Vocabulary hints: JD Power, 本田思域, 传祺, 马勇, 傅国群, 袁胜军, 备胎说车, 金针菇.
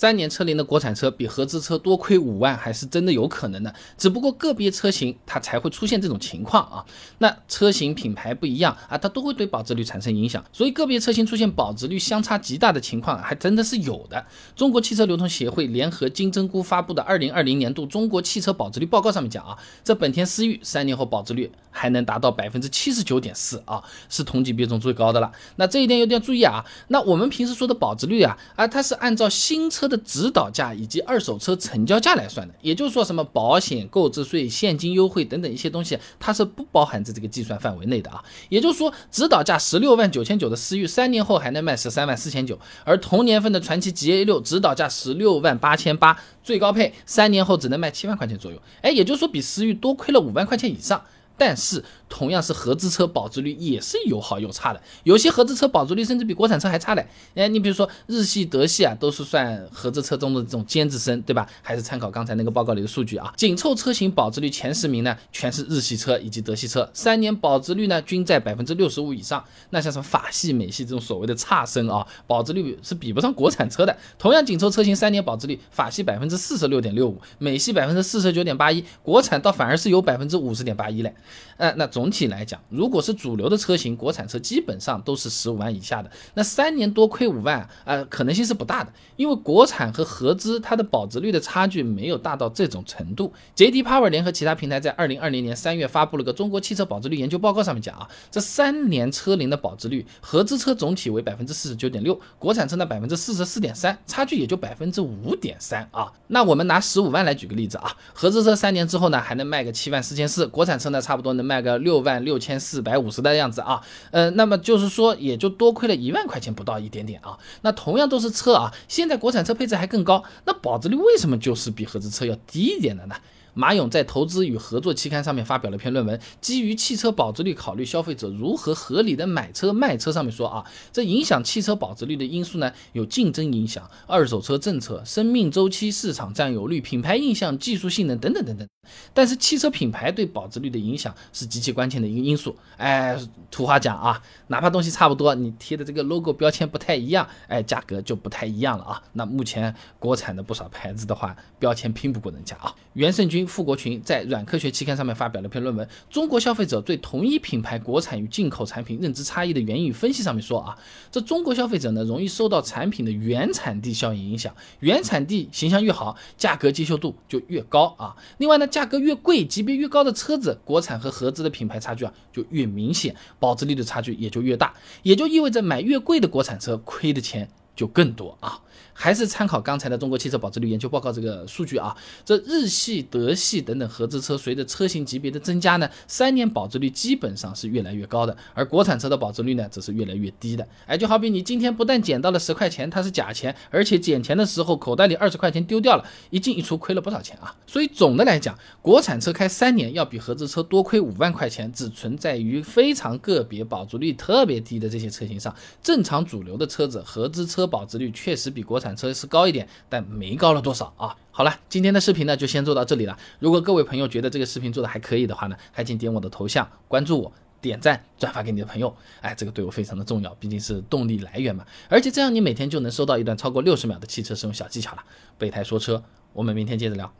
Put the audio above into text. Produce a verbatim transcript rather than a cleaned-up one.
三年车龄的国产车比合资车多亏五万还是真的有可能的，只不过个别车型它才会出现这种情况啊。那车型品牌不一样啊，它都会对保值率产生影响，所以个别车型出现保值率相差极大的情况还真的是有的。中国汽车流通协会联合金针菇发布的二零二零年度中国汽车保值率报告上面讲啊，这本田思域三年后保值率还能达到 百分之七十九点四 啊，是同级别中最高的了。那这一点有点注意啊，那我们平时说的保值率啊，啊它是按照新车的指导价以及二手车成交价来算的，也就是说什么保险、购置税、现金优惠等等一些东西，它是不包含在这个计算范围内的啊。也就是说，指导价十六万九千九的思域，三年后还能卖十三万四千九，而同年份的传祺 G A 六 指导价十六万八千八，最高配三年后只能卖七万块钱左右。哎，也就是说比思域多亏了五万块钱以上。但是同样是合资车，保值率也是有好有差的，有些合资车保值率甚至比国产车还差的。哎，你比如说日系、德系啊，都是算合资车中的这种尖子生，对吧？还是参考刚才那个报告里的数据啊。紧凑车型保值率前十名呢，全是日系车以及德系车，三年保值率呢均在 百分之六十五 以上。那像什么法系、美系这种所谓的差生啊，保值率是比不上国产车的。同样紧凑车型三年保值率，法系 百分之四十六点六五，美系 百分之四十九点八一，国产倒反而是有 百分之五十点八一 嘞。呃，那总体来讲，如果是主流的车型，国产车基本上都是十五万以下的，那三年多亏五万啊、呃，可能性是不大的，因为国产和合资它的保值率的差距没有大到这种程度。 J D Power 联合其他平台在二零二零年三月发布了个中国汽车保值率研究报告，上面讲啊，这三年车龄的保值率，合资车总体为 百分之四十九点六， 国产车呢 百分之四十四点三， 差距也就 百分之五点三 啊。那我们拿十五万来举个例子啊，合资车三年之后呢还能卖个七万四千四，国产车呢差不多多能卖个六万六千四百五十的样子啊，呃，那么就是说也就多亏了一万块钱不到一点点啊。那同样都是车啊，现在国产车配置还更高，那保值率为什么就是比合资车要低一点的呢？马勇在《投资与合作》期刊上面发表了篇论文，基于汽车保值率考虑消费者如何合理的买车卖车。上面说啊，这影响汽车保值率的因素呢，有竞争影响、二手车政策、生命周期、市场占有率、品牌印象、技术性能等等等等。但是汽车品牌对保值率的影响是极其关键的一个因素。哎，土话讲啊，哪怕东西差不多，你贴的这个 logo 标签不太一样，哎，价格就不太一样了啊。那目前国产的不少牌子的话，标签拼不过人家啊。袁胜军、傅国群在《软科学》期刊上面发表了篇论文《中国消费者对同一品牌国产与进口产品认知差异的原因与分析》。上面说啊，这中国消费者呢容易受到产品的原产地效应影响，原产地形象越好，价格接受度就越高啊。另外呢，价格越贵、级别越高的车子，国产和合资的品牌差距啊就越明显，保值率的差距也就越大，也就意味着买越贵的国产车亏的钱就更多啊。还是参考刚才的中国汽车保值率研究报告这个数据啊，这日系、德系等等合资车随着车型级别的增加呢，三年保值率基本上是越来越高的，而国产车的保值率呢则是越来越低的。哎，就好比你今天不但捡到了十块钱，它是假钱，而且捡钱的时候口袋里二十块钱丢掉了，一进一出亏了不少钱啊。所以总的来讲，国产车开三年要比合资车多亏五万块钱，只存在于非常个别保值率特别低的这些车型上。正常主流的车子，合资车保值率确实比国产车是高一点，但没高了多少啊。好了，今天的视频呢就先做到这里了。如果各位朋友觉得这个视频做的还可以的话呢，还请点我的头像关注我，点赞转发给你的朋友，哎，这个对我非常的重要，毕竟是动力来源嘛。而且这样你每天就能收到一段超过六十秒的汽车使用小技巧了。备胎说车，我们明天接着聊。